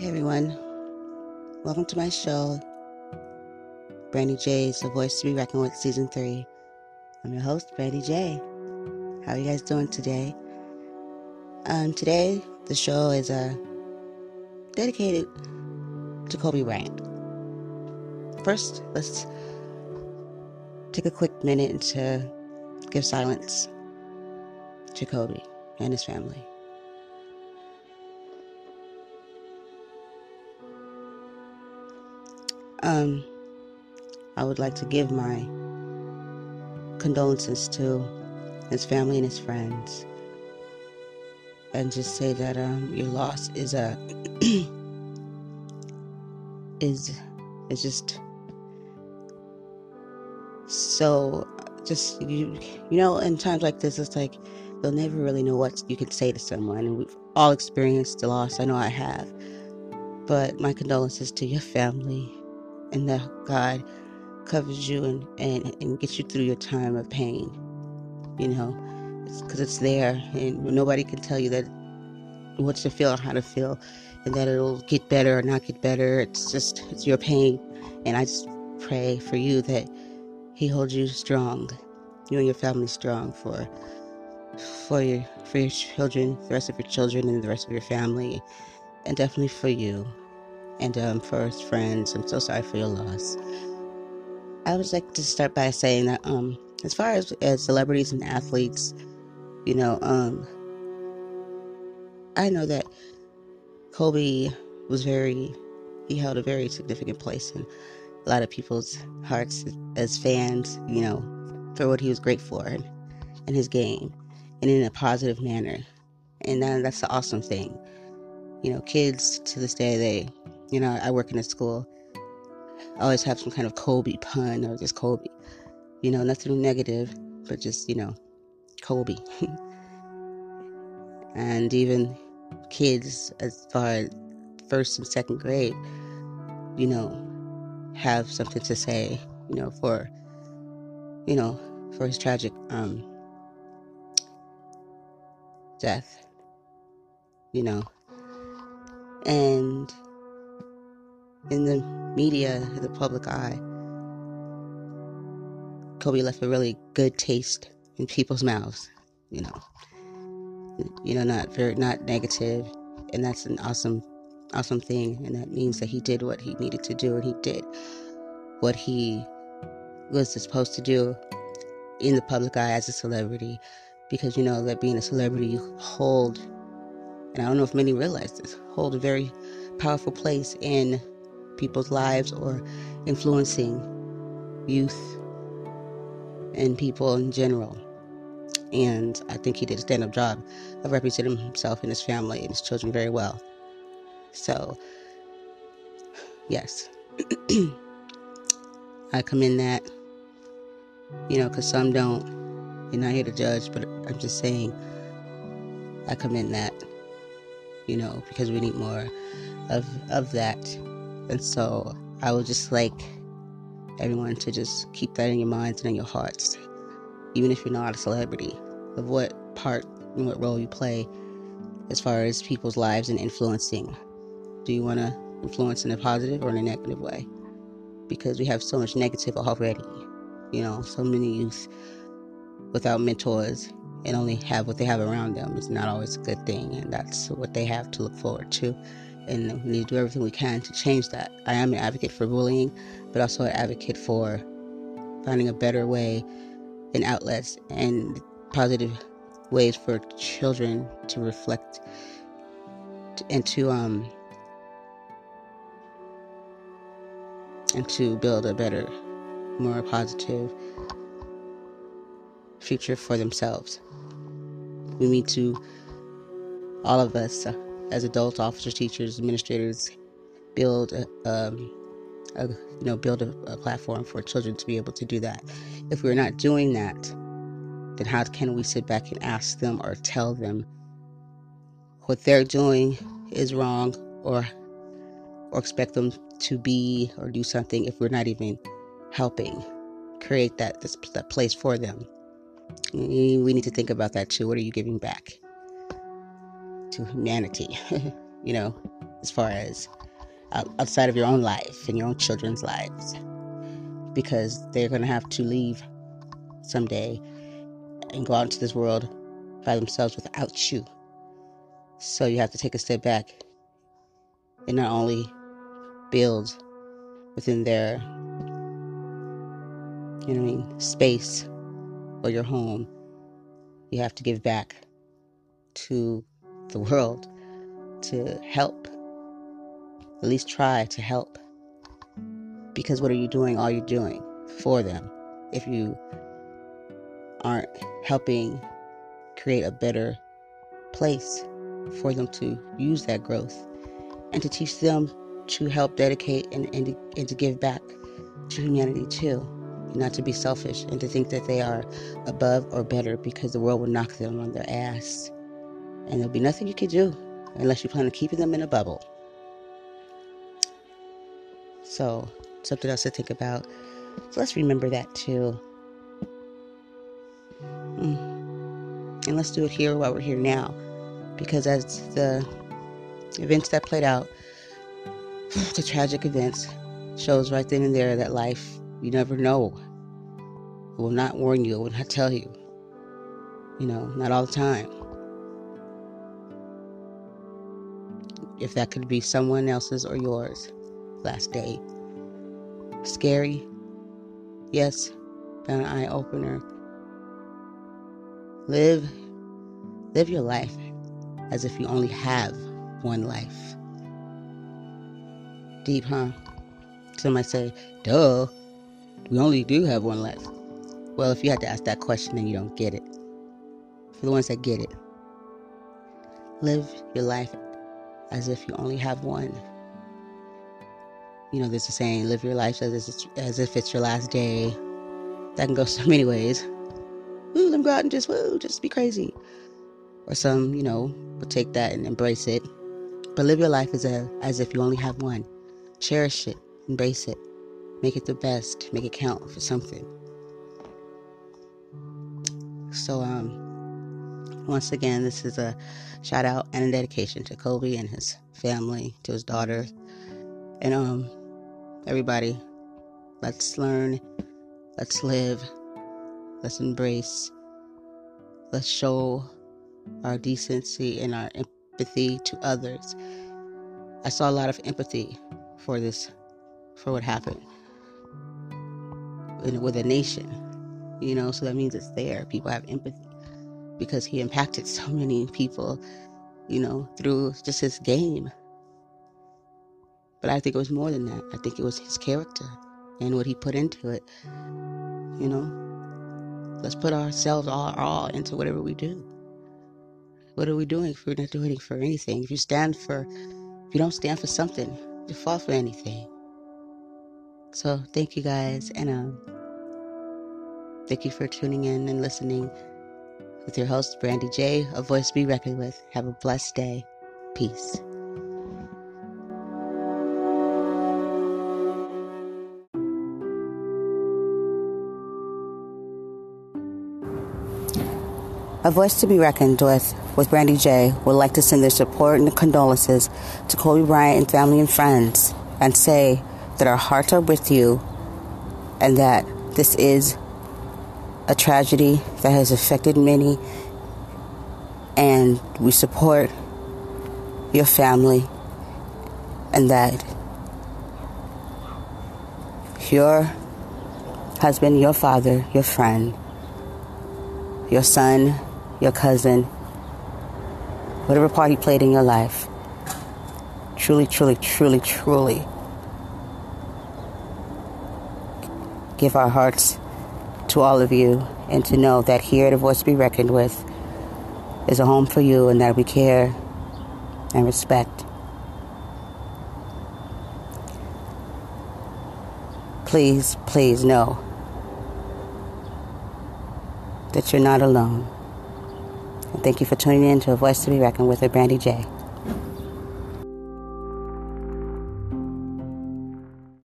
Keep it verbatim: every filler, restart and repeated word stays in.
Hey everyone, welcome to my show, Brandy J's The Voice to Be Reckoned With Season three. I'm your host, Brandy J. How are you guys doing today? Um, today, the show is uh, dedicated to Kobe Bryant. First, let's take a quick minute to give silence to Kobe and his family. Um, I would like to give my condolences to his family and his friends, and just say that um, your loss is a is is just so just you you know in times like this, it's like you'll never really know what you can say to someone, and we've all experienced the loss. I know I have, but my condolences to your family. And that God covers you and, and, and gets you through your time of pain, you know, because it's, it's there and nobody can tell you that what to feel or how to feel and that it'll get better or not get better. It's just, it's your pain. And I just pray for you that he holds you strong, you and your family strong for, for your, for your children, the rest of your children and the rest of your family, and definitely for you. And um, for his friends, I'm so sorry for your loss. I would like to start by saying that um, as far as, as celebrities and athletes, you know, um, I know that Kobe was very, he held a very significant place in a lot of people's hearts as fans, you know, for what he was great for in, in his game and in a positive manner. And that, that's the awesome thing. You know, kids to this day, they... You know, I work in a school. I always have some kind of Kobe pun or just Kobe. You know, nothing negative, but just, you know, Kobe. And even kids as far as first and second grade, you know, have something to say, you know, for, you know, for his tragic um, death, you know. And... in the media, in the public eye, Kobe left a really good taste in people's mouths, you know. You know, not very, not negative, and that's an awesome, awesome thing, and that means that he did what he needed to do, and he did what he was supposed to do in the public eye as a celebrity, because, you know, that being a celebrity, you hold, and I don't know if many realize this, hold a very powerful place in people's lives or influencing youth and people in general. And I think he did a stand-up job of representing himself and his family and his children very well. So, yes. I commend that, you know, because some don't, and I'm not here to judge, but I'm just saying I commend that, you know, because we need more of of that. And so I would just like everyone to just keep that in your minds and in your hearts, even if you're not a celebrity, of what part and what role you play as far as people's lives and influencing. Do you want to influence in a positive or in a negative way? Because we have so much negative already, you know, so many youth without mentors and only have what they have around them is not always a good thing, and that's what they have to look forward to. And we need to do everything we can to change that. I am an advocate for bullying, but also an advocate for finding a better way and outlets and positive ways for children to reflect and to um and to build a better, more positive future for themselves. We need to, all of us, uh, as adults, officers, teachers, administrators, build a, um, a you know, build a, a platform for children to be able to do that. If we're not doing that, then how can we sit back and ask them or tell them what they're doing is wrong, or or expect them to be or do something if we're not even helping create that this, that place for them? We need to think about that too. What are you giving back to humanity? You know, as far as uh, outside of your own life and your own children's lives, because they're going to have to leave someday and go out into this world by themselves without you. So you have to take a step back and not only build within their, you know what I mean, space or your home, you have to give back to the world to help, at least try to help. Because what are you doing? All you're doing for them if you aren't helping create a better place for them to use that growth and to teach them to help dedicate and, and, and to give back to humanity too. Not to be selfish and to think that they are above or better, because the world will knock them on their ass. And there'll be nothing you can do unless you plan on keeping them in a bubble. So, something else to think about. So let's remember that too. And let's do it here while we're here now. Because as the events that played out, the tragic events, shows right then and there that life, you never know. It will not warn you. It will not tell you. You know, not all the time. If that could be someone else's or yours last day. Scary. Yes. But an eye opener. Live. Live your life as if you only have one life. Deep, huh? Some might say, duh. We only do have one life. Well, if you had to ask that question, then you don't get it. For the ones that get it, live your life as if you only have one. You know, there's a saying, live your life as if, as if it's your last day. That can go so many ways. Woo, let me go out and just, woo, just be crazy. Or some, you know, will take that and embrace it. But live your life as, a, as if you only have one. Cherish it. Embrace it. Make it the best. Make it count for something. So, um, once again, this is a shout out and a dedication to Kobe and his family, to his daughter, and um, everybody. Let's learn. Let's live. Let's embrace. Let's show our decency and our empathy to others. I saw a lot of empathy for this, for what happened. With a nation, you know, so that means it's there. People have empathy because he impacted so many people, you know, through just his game. But I think it was more than that. I think it was his character and what he put into it. You know, let's put ourselves all, all into whatever we do. What are we doing if we're not doing it for anything? If you stand for, if you don't stand for something, you fall for anything. So thank you guys, and um, thank you for tuning in and listening with your host, Brandy J, a voice to be reckoned with. Have a blessed day. Peace. A Voice to be Reckoned with with Brandy J would like to send their support and condolences to Kobe Bryant and family and friends, and say that our hearts are with you, and that this is a tragedy that has affected many, and we support your family, and that your husband, your father, your friend, your son, your cousin, whatever part he played in your life, truly, truly, truly, truly give our hearts to all of you, and to know that here at A Voice to be Reckoned with is a home for you, and that we care and respect. Please, please know that you're not alone. And thank you for tuning in to A Voice to be Reckoned with, with Brandy J.